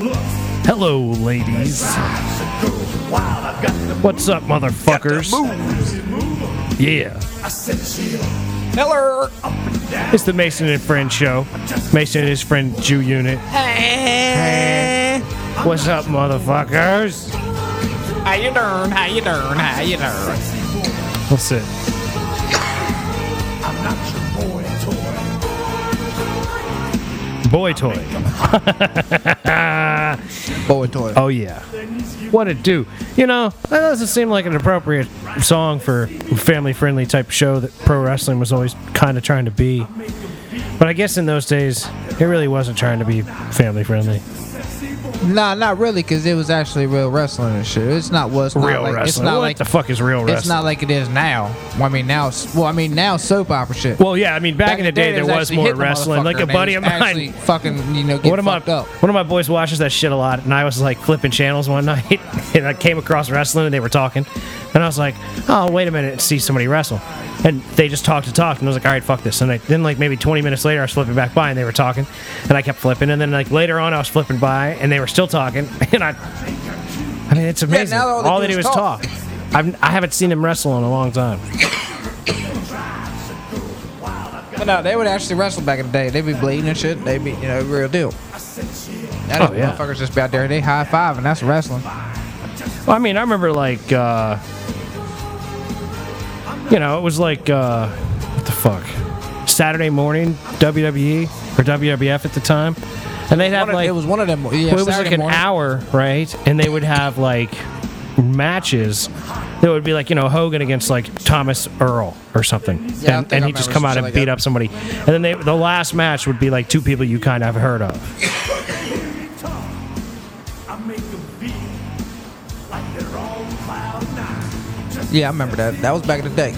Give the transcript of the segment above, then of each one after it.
Hello, ladies. What's up, motherfuckers? Yeah. Hello. It's the Mason and Friend show. Mason and his friend Jew Unit. Hey. What's up, motherfuckers? How you doing? How you doing? How you doing? That's it. I'm not sure. Boy toy. Boy toy. Oh, yeah. What it do? You know, that doesn't seem like an appropriate song for a family-friendly type show that pro wrestling was always kind of trying to be. But I guess in those days, it really wasn't trying to be family-friendly. Nah, not really, because it was actually real wrestling and shit. It's not what's well, real like, wrestling. It's not what like, the fuck is real wrestling? It's not like it is now. Well, I mean, now soap opera shit. Well, yeah, I mean, back in the day, there was more wrestling. Like a buddy of mine, fucking, you know, get fucked up. One of my boys watches that shit a lot, and I was like flipping channels one night, and I came across wrestling, and they were talking, and I was like, oh, wait a minute, and see somebody wrestle, and they just talked, and I was like, all right, fuck this. And then like maybe 20 minutes later, I was flipping back by, and they were talking, and I kept flipping, and then like later on, I was flipping by, and they were still talking, and I mean, it's amazing. Yeah, all they do is talk. I haven't seen them wrestle in a long time. But no, they would actually wrestle back in the day. They'd be bleeding and shit. They'd be, you know, real deal. Now those motherfuckers just be out there. They high five, and that's wrestling. Well, I mean, I remember like, you know, it was like, what the fuck, Saturday morning WWE or WWF at the time. And they'd have like, it was one of them. Yeah, it was Saturday like an morning. Hour, right? And they would have like matches that would be like, you know, Hogan against like Thomas Earl or something. Yeah, and he'd just come out and like beat up somebody. And then the last match would be like two people you kind of have heard of. Yeah, I remember that. That was back in the day.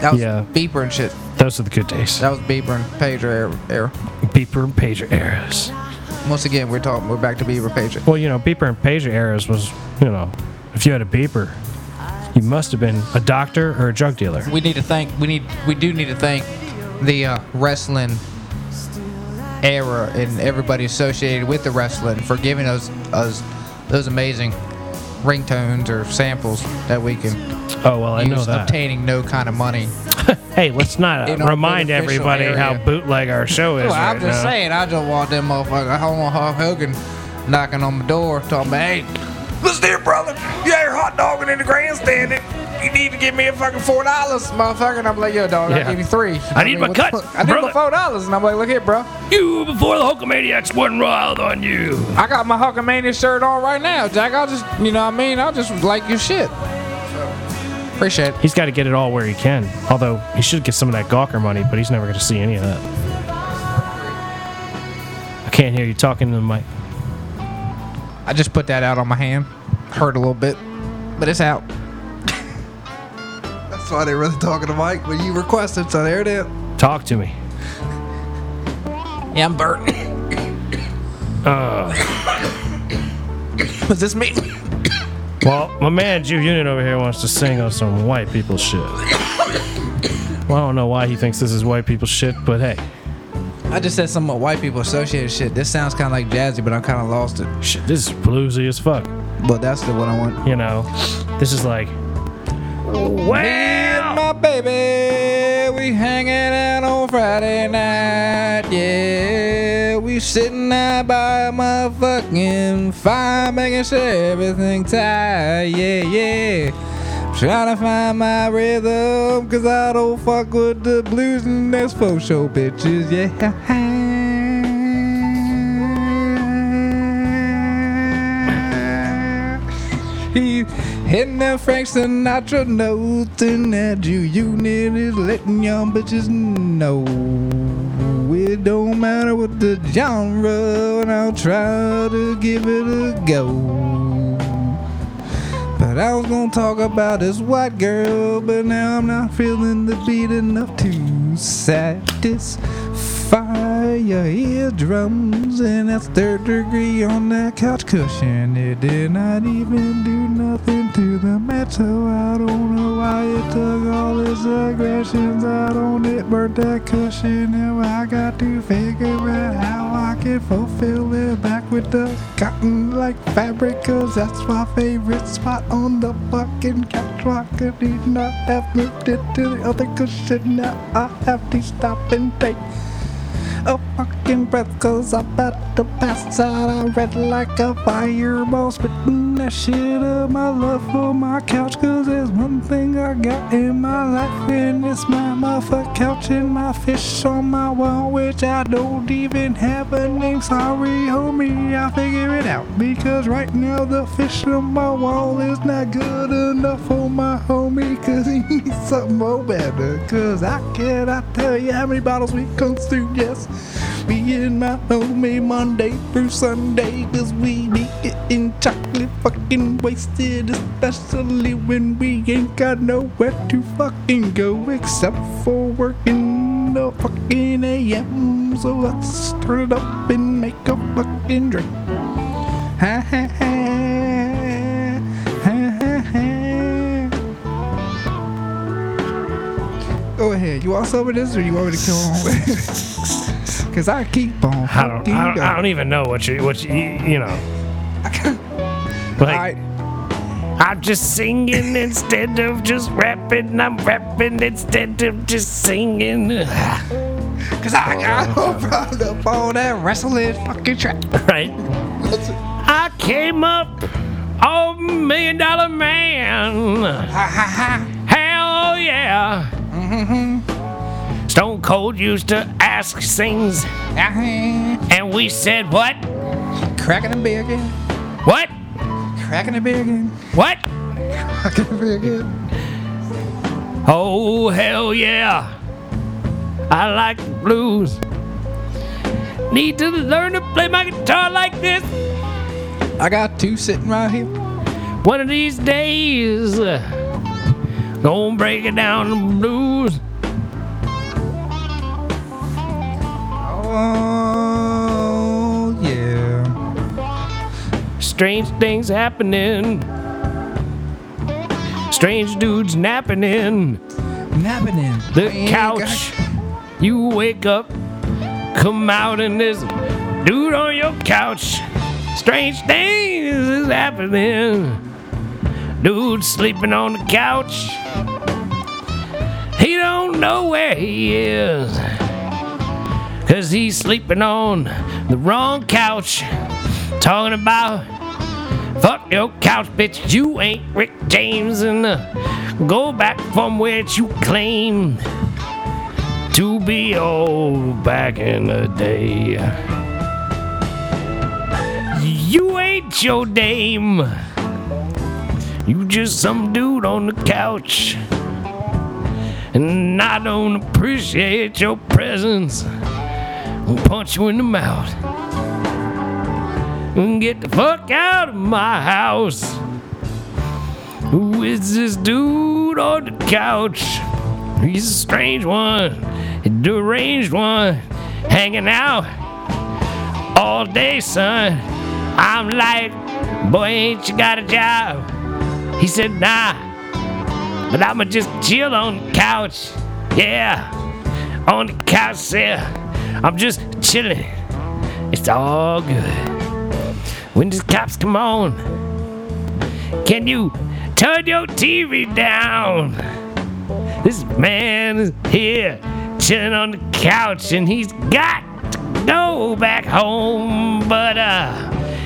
That was Beeper and shit. Those are the good days. That was Beeper and Pager era. Beeper and Pager eras. Once again, we're back to Beeper Pager. Well, you know, Beeper and Pager eras was, you know, if you had a beeper, you must have been a doctor or a drug dealer. We do need to thank the wrestling era and everybody associated with the wrestling for giving us those amazing ringtones or samples that we can use, obtaining no kind of money. Hey, let's not remind everybody how bootleg our show is. Well, right, I'm just saying, I just want them motherfuckers. I don't want Hulk Hogan knocking on my door talking about, hey, listen here, brother, you out here hot dogging in the grandstand. You need to give me a fucking $4, motherfucker. And I'm like, yo, dog, I'll give you $3. I need my $4. And I'm like, look here, bro. You, before the Hulkamaniacs, wasn't wild on you. I got my Hulkamania shirt on right now, Jack. I'll just, you know what I mean? I'll just like your shit. Appreciate it. He's got to get it all where he can. Although, he should get some of that Gawker money, but he's never going to see any of that. I can't hear you talking to the mic. I just put that out on my hand. Hurt a little bit, but it's out. That's why they really talking to Mike, but you requested, so there it is. Talk to me. Yeah, I'm Bert. Was this me? Well, my man Jew Unit over here wants to sing on some white people shit. Well, I don't know why he thinks this is white people shit, but hey. I just said some white people associated shit. This sounds kind of like jazzy, but I kind of lost it. Shit, this is bluesy as fuck. But that's the one I want. You know, this is like, well, me and my baby, we hanging out on Friday night, yeah. We sitting out by a motherfucking fire, making sure everything tight, yeah. Trying to find my rhythm, cause I don't fuck with the blues and that's for show bitches, yeah. He's hitting that Frank Sinatra notes, and that Jew Unit is letting y'all bitches know it don't matter what the genre, and I'll try to give it a go. But I was gonna talk about this white girl, but now I'm not feeling the beat enough to satisfy. away your eardrums, and that's third degree on that couch cushion. It did not even do nothing to the mat, so I don't know why it took all its aggressions out on it. Burnt that cushion, now I got to figure out how I can fulfill it back with the cotton-like fabric, 'cause that's my favorite spot on the fucking couch. I could not have moved it to the other cushion. Now I have to stop and take a fucking breath, 'cause I'm about to pass out. I read like a fireball, spitting that shit up. My love for my couch, 'cause there's one thing I got in my life, and it's my motherfucking couch and my fish on my wall, which I don't even have a name. Sorry, homie, I'll figure it out, because right now the fish on my wall is not good enough for my homie, 'cause he needs something more better. 'Cause I cannot tell you how many bottles we consumed, yes. Me and my homie Monday through Sunday, 'cause we be getting chocolate fucking wasted, especially when we ain't got nowhere to fucking go except for working the fucking AM. So let's turn it up and make a fucking drink. Ha ha ha, ha ha ha. Go ahead, you want some of this or you want me to come on with? 'Cause I keep on. I don't even know what you know. Like, I'm just singing instead of just rapping. I'm rapping instead of just singing. 'Cause I got all brought up on that wrestling fucking track. Right. I came up on $1 Million Man. Ha ha ha. Hell yeah. Mm-hmm. Stone Cold used to ask things, and we said, what? Cracking a beer again. What? Cracking a beer again. What? Cracking a beer again. Oh, hell yeah. I like the blues. Need to learn to play my guitar like this. I got two sitting right here. One of these days, gonna break it down the blues. Oh, yeah. Strange things happening. Strange dudes napping in. Napping in. The couch. You wake up, come out, and there's a dude on your couch. Strange things is happening. Dude sleeping on the couch. He don't know where he is, 'cause he's sleeping on the wrong couch. Talking about, fuck your couch, bitch, you ain't Rick James. And go back from which you claim to be old back in the day. You ain't your dame. You just some dude on the couch, and I don't appreciate your presence. I'll punch you in the mouth and get the fuck out of my house. Who is this dude on the couch? He's a strange one, a deranged one, hanging out all day, son. I'm like, boy, ain't you got a job? He said, nah, but I'ma just chill on the couch. Yeah, on the couch there. I'm just chilling. It's all good. When the cops come on, can you turn your TV down? This man is here chilling on the couch, and he's got to go back home, but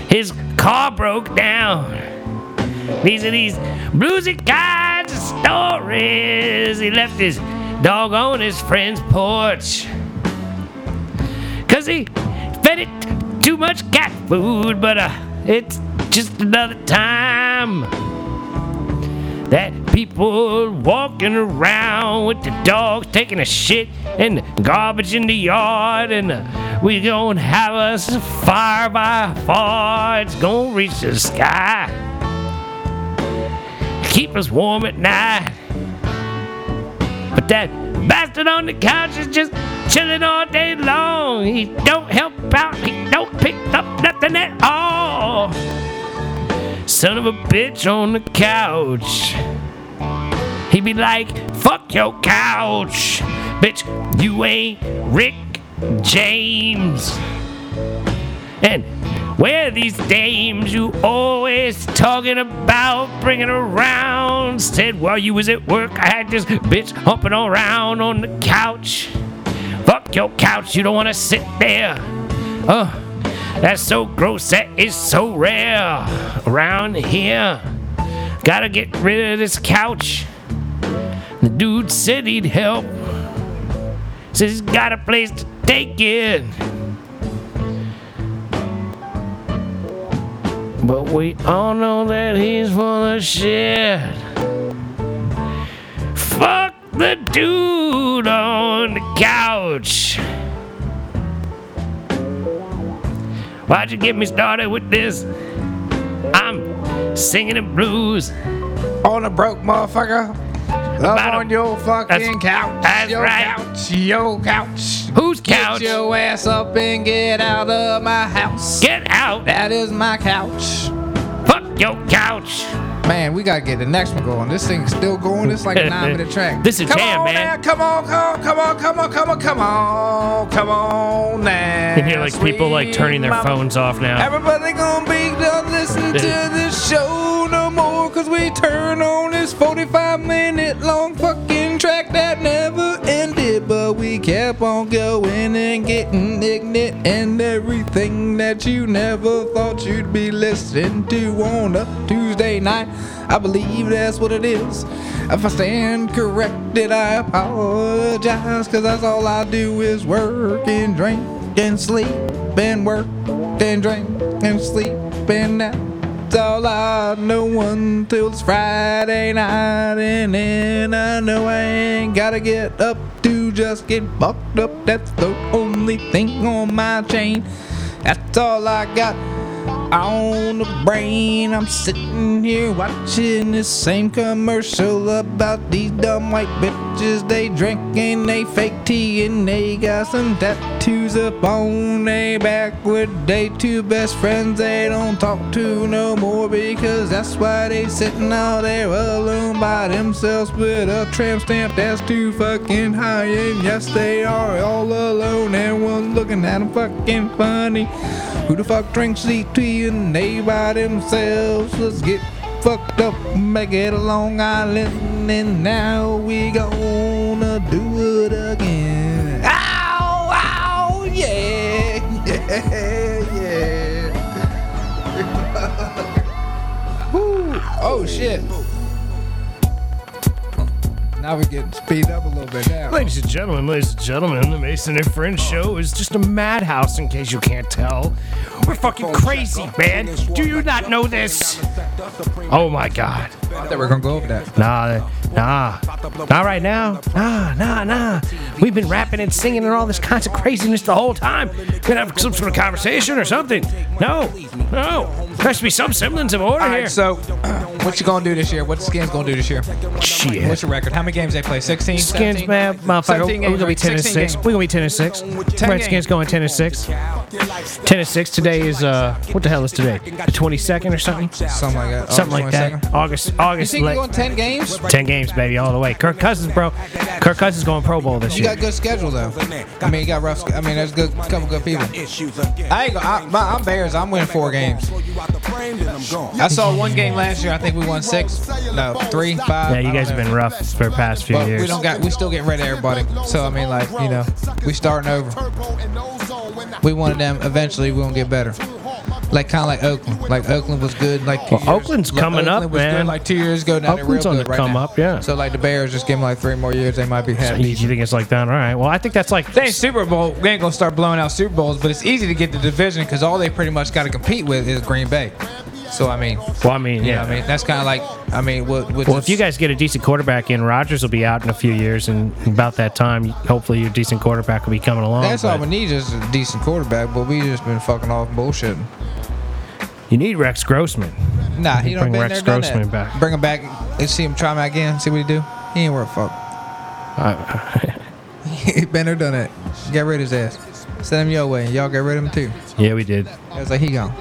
his car broke down. These are these bluesy kinds of stories. He left his dog on his friend's porch, 'cause he fed it too much cat food, but it's just another time that people walking around with the dogs taking a shit and garbage in the yard, and we gonna have us a fire by far. It's gonna reach the sky, keep us warm at night. But that bastard on the couch is just chilling all day long. He don't help out. He don't pick up nothing at all. Son of a bitch on the couch. He be like, fuck your couch. Bitch, you ain't Rick James. And where are these dames you always talking about bringing around? Said while you was at work, I had this bitch humping around on the couch. Fuck your couch, you don't want to sit there. Oh, that's so gross, that is so rare around here. Gotta get rid of this couch. The dude said he'd help. Says he's got a place to take it. But we all know that he's full of shit. Fuck the dude on the couch. Why'd you get me started with this? I'm singing the blues. On a broke motherfucker. Love on your fucking couch. That's your right. Couch, your couch. Whose couch? Get your ass up and get out of my house. Get out. That is my couch. Fuck your couch. Man, we gotta get the next one going. This thing's still going. It's like a 9-minute track. This is jam, man. Come on now. You can hear like people like turning their phones off now. Everybody gonna be done listening to this show no more, cause we turn on this 45-minute long fucking track that never ended, but we kept on going and getting ignorant and everything that you never thought you'd be listening to on a Tuesday night. I believe that's what it is. If I stand corrected, I apologize, cause that's all I do is work and drink and sleep and work and drink and sleep and nap. That's all I know until it's Friday night, and then I know I ain't gotta get up to just get fucked up. That's the only thing on my chain. That's all I got on the brain. I'm sitting here watching this same commercial about these dumb white bitches. They drinking they fake tea and they got some tattoos up on their back with they two best friends they don't talk to no more, because that's why they sitting out there alone by themselves with a tramp stamp that's too fucking high. And yes, they are all alone. Everyone's looking at them fucking funny. Who the fuck drinks these tea and they by themselves? Let's get fucked up, make it a Long Island, and now we gonna do it again. Ow, ow, yeah, yeah, yeah. Woo. Oh shit. Now we're getting speed up a little bit now. Ladies and gentlemen, the Mason and Friends show is just a madhouse, in case you can't tell. We're fucking crazy, man. Do you not know this? Oh, my God. I thought we were going to go over that. Nah. Not right now. Nah. We've been rapping and singing and all this kinds of craziness the whole time. We're going to have some sort of conversation or something. No. There has to be some semblance of order here. All right, so what you going to do this year? What Skins going to do this year? Shit. What's your record? How many games they play? 16? Skins, 17? Man, motherfucker. We're going to be 10-6. We're going to be 10-6. Redskins going 10-6. 10-6. Today is, what the hell is today? The 22nd or something? Something like that. Something like that. August. You think you're going 10 games? 10 games, baby, all the way. Kirk Cousins, bro. Kirk Cousins going Pro Bowl this year. You got good schedule, though. I mean, you got rough. I mean, there's a couple good people. I'm Bears. I'm winning 4 games. I saw one game last year. I think we won 6. No, 3, 5. Yeah, you guys have been rough for the past few years. We still getting rid of everybody. So, I mean, like, you know, we starting over. We wanted them. Eventually, we're going to get better. Like kind of like Oakland. Like Oakland was good. Like Oakland's coming up, man. Like 2 years ago, now they're real good right now. Oakland's on the come up, yeah. So like the Bears, just give them like 3 more years, they might be happy. So you think it's like that? All right. Well, I think that's like they Super Bowl. We ain't gonna start blowing out Super Bowls, but it's easy to get the division because all they pretty much got to compete with is Green Bay. So I mean, yeah. I mean, that's kind of like, I mean, well, if you guys get a decent quarterback in, Rodgers will be out in a few years, and about that time, hopefully, your decent quarterback will be coming along. That's all we need is a decent quarterback, but we just been fucking off bullshitting. You need Rex Grossman. Nah, he don't bring Rex Grossman back. Bring him back and see him try him again. See what he do. He ain't worth a fuck. He been or done that. Got rid of his ass. Send him your way. Y'all got rid of him too. Yeah, we did. I was like, he gone.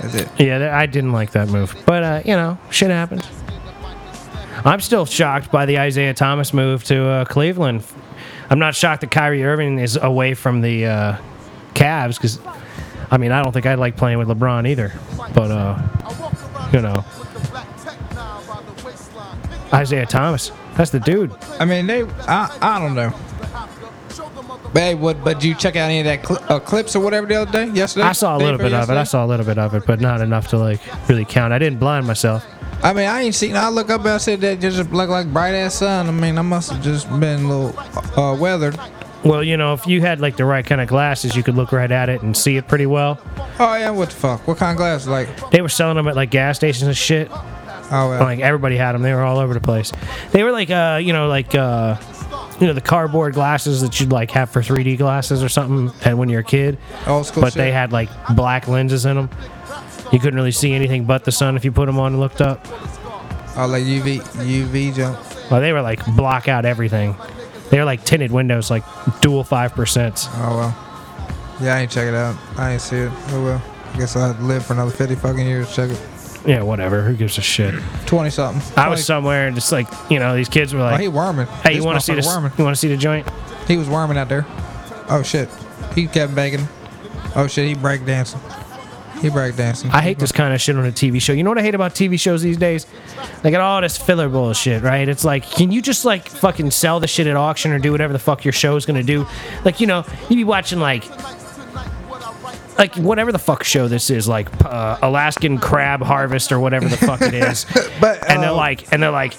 That's it. Yeah, I didn't like that move. But, you know, shit happens. I'm still shocked by the Isaiah Thomas move to Cleveland. I'm not shocked that Kyrie Irving is away from the Cavs because, I mean, I don't think I like playing with LeBron either. But, you know, Isaiah Thomas, that's the dude. I mean, I don't know. Babe, but did you check out any of that clips or whatever the other day? Yesterday? I saw a little bit of it, but not enough to, like, really count. I didn't blind myself. I mean, I ain't seen. I look up and I said that just looked like bright ass sun. I mean, I must have just been a little weathered. Well, you know, if you had, like, the right kind of glasses, you could look right at it and see it pretty well. Oh, yeah, what the fuck? What kind of glasses? Like, they were selling them at, like, gas stations and shit. Oh, well. Like, everybody had them. They were all over the place. They were, like, you know, the cardboard glasses that you'd, like, have for 3D glasses or something and when you're a kid. Old school but shit. They had, like, black lenses in them. You couldn't really see anything but the sun if you put them on and looked up. Oh, like UV jump. Well, they were, like, block out everything. They were, like, tinted windows, like, dual 5%. Oh, well. Yeah, I ain't check it out. I ain't see it. Oh, well. I guess I'll have to live for another 50 fucking years to check it. Yeah, whatever. Who gives a shit? 20-something. I was somewhere and just like, you know, these kids were like... Oh, he worming. Hey, you want to see this? You want to see the joint? He was worming out there. Oh, shit. He kept begging. Oh, shit. He breakdancing. I hate this kind of shit on a TV show. You know what I hate about TV shows these days? They got all this filler bullshit, right? It's like, can you just, like, fucking sell the shit at auction or do whatever the fuck your show's going to do? Like, you know, you be watching, like... Like, whatever the fuck show this is, like, Alaskan Crab Harvest or whatever the fuck it is. But, and they're like,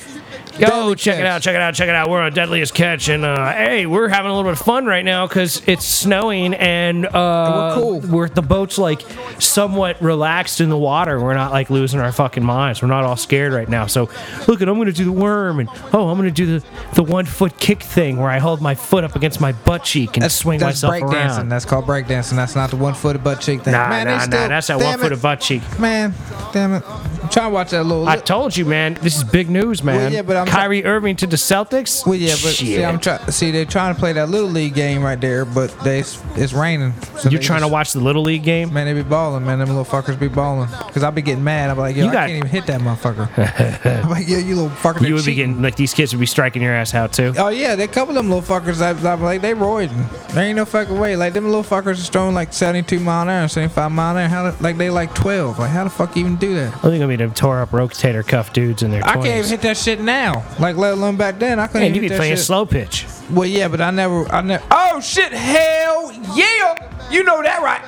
yo, check it out. We're on Deadliest Catch, and, hey, we're having a little bit of fun right now because it's snowing, and we're cool. The boat's, like, somewhat relaxed in the water. We're not, like, losing our fucking minds. We're not all scared right now. So, look, and I'm going to do the worm, and, oh, I'm going to do the one-foot kick thing where I hold my foot up against my butt cheek and swing myself around. That's breakdancing. That's called breakdancing. That's not the one-footed butt cheek thing. Nah, that's that one-footed butt cheek. Man, damn it. I'm trying to watch that little... I told you, man. This is big news, man. Well, yeah, but Kyrie Irving to the Celtics? Well, yeah, but shit. See, they're trying to play that Little League game right there, but it's raining. So you're trying to watch the Little League game? Man, they be balling, man. Them little fuckers be balling. Because I be getting mad. I be like, yo, I can't even hit that motherfucker. I'm like, yo, you little fucker. You would be getting, like, these kids would be striking your ass out, too. Oh, yeah, a couple of them little fuckers, I be like, they roiding. There ain't no fucking way. Like, them little fuckers are throwing, like, 72 mile an hour, 75 mile an hour. They, like, 12. Like, how the fuck even do that? I think I'm them tore up rotator cuff dudes in their 20s. I can't even hit that shit now. Like, let alone back then, I couldn't even hit that shit. You be playing slow pitch. Well, yeah, but I never. Oh shit! Hell yeah! You know that right.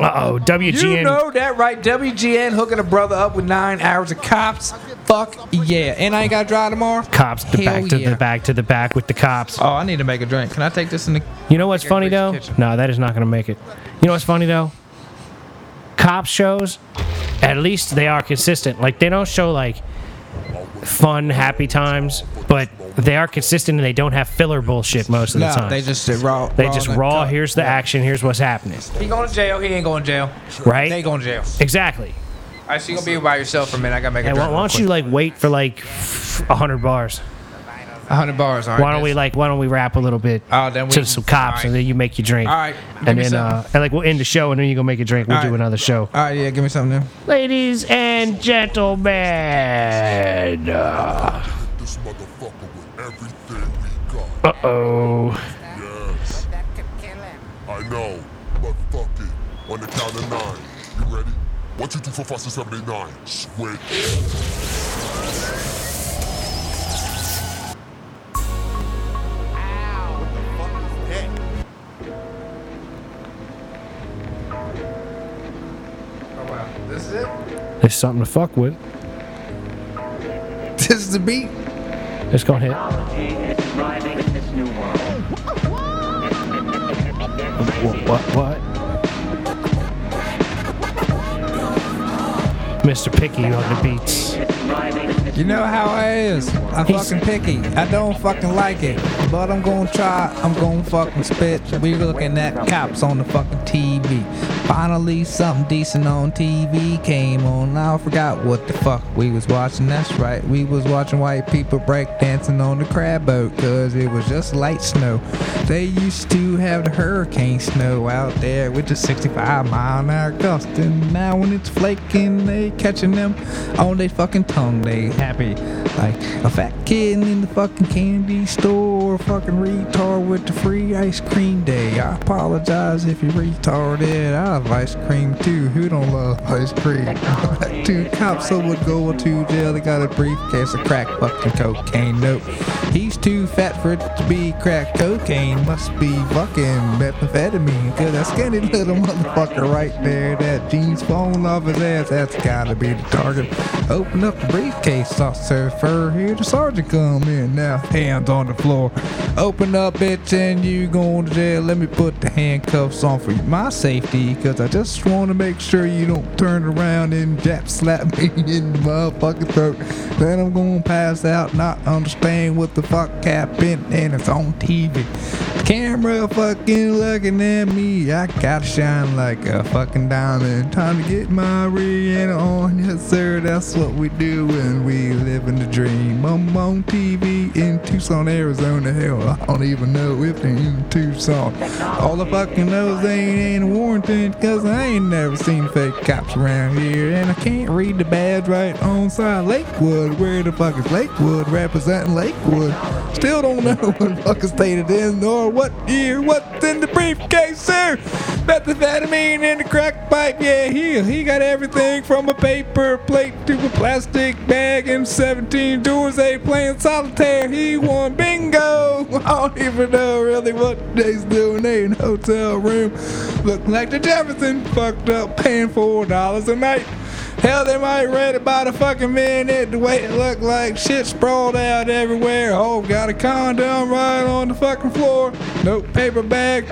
Uh-oh, WGN. You know that right. WGN hooking a brother up with 9 hours of cops. Fuck yeah! And I ain't gotta drive tomorrow. Cops back to the back with the cops. Oh, I need to make a drink. Can I take this in the? You know what's funny though? No, that is not gonna make it. You know what's funny though? Cop shows. At least they are consistent. Like, they don't show, like, fun, happy times, but they are consistent and they don't have filler bullshit most of the time. No, they just raw. They just raw. Here's the action. Here's what's happening. He going to jail. He ain't going to jail. Right? They going to jail. Exactly. All right, so you going to be by yourself for a minute. I got to make a drink. Why don't you, like, wait for, like, 100 bars? 100 bars, all right. Why don't we rap a little bit to some cops, right, and then you make your drink. All right. And then and like we'll end the show and then you go make a drink. We'll do another show. All right, yeah, give me something now. Ladies and gentlemen. Uh-oh. Yes. I know, but fuck it. On the count of 9. You ready? 1, 2, 3, 4, 5, 6, 7, 8, 9. Switch. This is it? It's something to fuck with. This is the beat. It's gonna hit. What? Mr. Picky on the beats. You know how I is. He's fucking picky. I don't fucking like it. But I'm gonna try. I'm gonna fucking spit. We looking at cops on the fucking TV. Finally, something decent on TV came on. I forgot what the fuck we was watching. That's right, we was watching white people breakdancing on the crab boat, cause it was just light snow. They used to have the hurricane snow out there with the 65-mile-an-hour gust, and now when it's flaking, they catching them on their fucking tongue. They happy like a fat kid in the fucking candy store, fucking retard with the free ice cream day. I apologize if you're retarded. I love ice cream too. Who don't love ice cream? Two cops would go to jail. They got a briefcase of crack fucking cocaine. Nope, he's too fat for it to be crack cocaine. Must be fucking methamphetamine. Cause that skinny little motherfucker right there, that jeans falling off his ass, that's gotta be the target. Open up the briefcase, officer. Fur here, the sergeant come in now. Hands on the floor. Open up, bitch, and you going to jail. Let me put the handcuffs on for my safety, cause I just want to make sure you don't turn around and jap slap me in the motherfucking throat. Then I'm gonna pass out, not understand what the fuck happened, and it's on TV. The camera fucking looking at me. I gotta shine like a fucking diamond. Time to get my Rihanna on, yes sir. That's what we do when we live in the dream. I'm on TV in Tucson, Arizona. Hell, I don't even know if they're in Tucson. All I fucking know is they ain't in Warrington, cause I ain't never seen fake cops around here. And I can't read the badge right on side Lakewood. Where the fuck is Lakewood? Representing Lakewood. Still don't know what the fuck state it is, nor what year, what's in the briefcase, sir. Methamphetamine in the crack pipe, yeah, he got everything from a paper plate to a plastic bag and 17 doors. They playing solitaire, he won bingo. I don't even know really what they's doing. They in a hotel room, look like the Jefferson, fucked up, paying $4 a night. Hell, they might read about a fucking minute. The way it looked like shit sprawled out everywhere. Oh, got a condom right on the fucking floor. Nope, paper bag.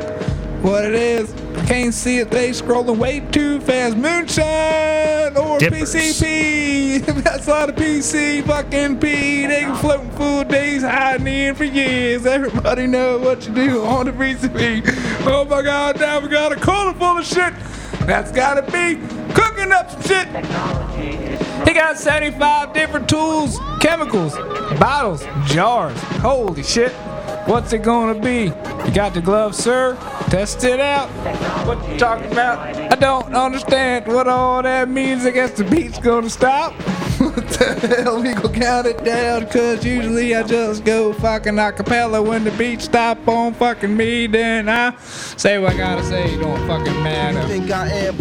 What it is, can't see it. They scrolling way too fast. Moonshine or Dippers. PCP. That's a lot of PC fucking P. They floating full days, hiding in for years. Everybody know what you do on the PCP. Oh my God, now we got a corner full of shit. That's gotta be cooking up some shit. He got 75 different tools, chemicals, bottles, jars. Holy shit. What's it gonna be? You got the glove, sir? Test it out. What you talking about? I don't understand what all that means. I guess the beat's gonna stop. What the hell? We gon' count it down, cause usually I just go fucking acapella. When the beat stop on fucking me, then I say what I gotta say. Don't fucking matter. You think I am?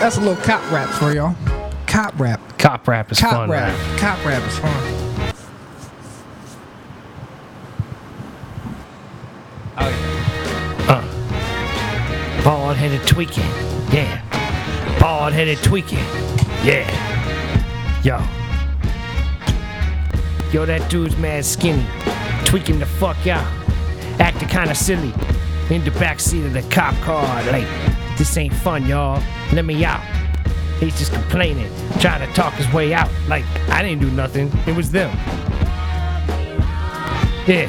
That's a little cop rap for y'all. Cop rap. Cop rap is cop fun. Rap. Man. Cop rap is fun. Oh, yeah. Bald-headed tweaking. Yeah. Bald-headed tweaking. Yeah. Yo, that dude's mad skinny. Tweaking the fuck out. Acting kinda silly. In the backseat of the cop car. Like, this ain't fun, y'all. Let me out. He's just complaining, trying to talk his way out. Like, I didn't do nothing. It was them. Yeah.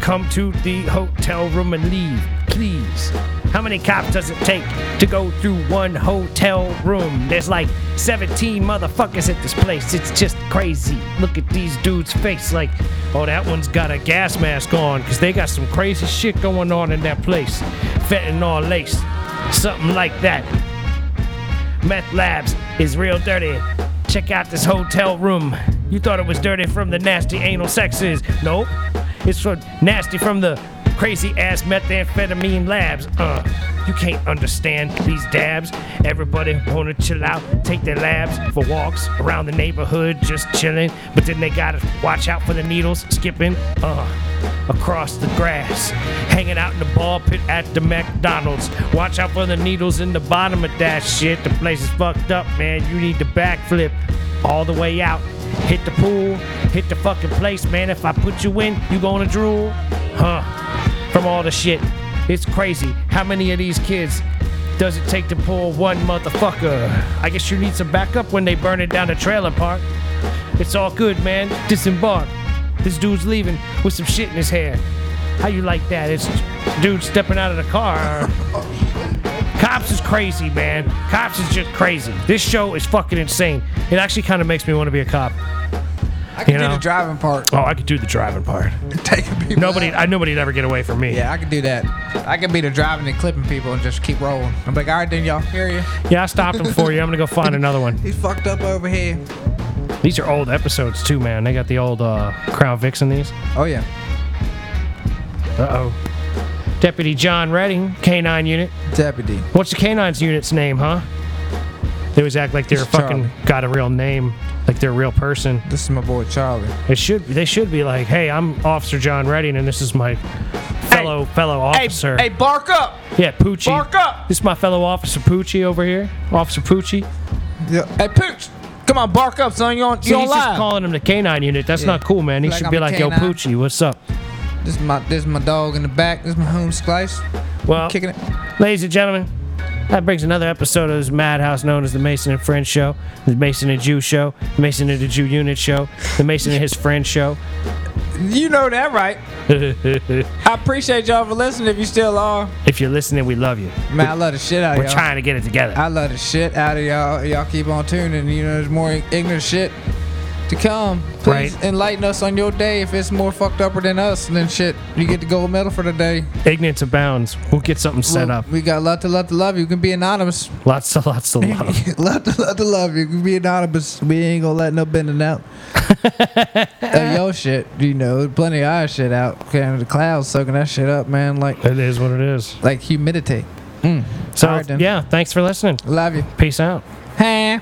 Come to the hotel room and leave, please. How many cops does it take to go through one hotel room? There's like 17 motherfuckers at this place. It's just crazy. Look at these dudes' face like, oh, that one's got a gas mask on, because they got some crazy shit going on in that place. Fentanyl lace, something like that. Meth labs is real dirty. Check out this hotel room. You thought it was dirty from the nasty anal sexes. Nope. It's so nasty from the crazy-ass methamphetamine labs. You can't understand these dabs. Everybody wanna chill out, take their labs for walks around the neighborhood, just chillin'. But then they gotta watch out for the needles, skipping across the grass, hanging out in the ball pit at the McDonald's. Watch out for the needles in the bottom of that shit. The place is fucked up, man. You need to backflip all the way out. Hit the pool, hit the fucking place, man. If I put you in, you gonna drool? From all the shit. It's crazy. How many of these kids does it take to pull one motherfucker? I guess you need some backup when they burn it down the trailer park. It's all good, man. Disembark. This dude's leaving with some shit in his hair. How you like that? It's dude stepping out of the car. Cops is crazy, man. Cops is just crazy. This show is fucking insane. It actually kind of makes me want to be a cop. I could do the driving part. Oh, I could do the driving part. Taking people. Nobody'd ever get away from me. Yeah, I could do that. I could be the driving and clipping people and just keep rolling. I'm like, all right, then y'all hear you. Yeah, I stopped him for you. I'm gonna go find another one. He's fucked up over here. These are old episodes too, man. They got the old Crown Vicks in these. Oh yeah. Uh oh. Deputy John Redding, K9 unit. Deputy. What's the K9's unit's name, huh? They always act like they're fucking Charlie. Got a real name, like they're a real person. This is my boy Charlie. They should be like, hey, I'm Officer John Redding, and this is my fellow officer. Hey, bark up! Yeah, Poochie. Bark up! This is my fellow Officer Poochie over here. Officer Poochie. Yeah. Hey, Pooch! Come on, bark up, son. You're on live. He's just calling him the K9 unit. That's not cool, man. He should be like, yo, Poochie, what's up? This is my dog in the back. This is my home slice. Well, I'm kicking it. Ladies and gentlemen, that brings another episode of this madhouse known as the Mason and Friend Show, the Mason and Jew Show, the Mason and the Jew Unit Show, the Mason and his Friend Show. You know that, right? I appreciate y'all for listening if you still are. If you're listening, we love you. Man, I love the shit out of y'all. We're trying to get it together. I love the shit out of y'all. Y'all keep on tuning. You know, there's more ignorant shit to come. Please enlighten us on your day. If it's more fucked upper than us, then shit, you get the gold medal for the day. Ignorance abounds. We'll get something set up. We got lot to love. You can be anonymous. Lots to love. lot to love. You can be anonymous. We ain't gonna let no bending out. Yo shit, you know, plenty of our shit out. Okay, the clouds soaking that shit up, man. Like, it is what it is. Like humidity. So right, yeah, thanks for listening. Love you. Peace out. Hey.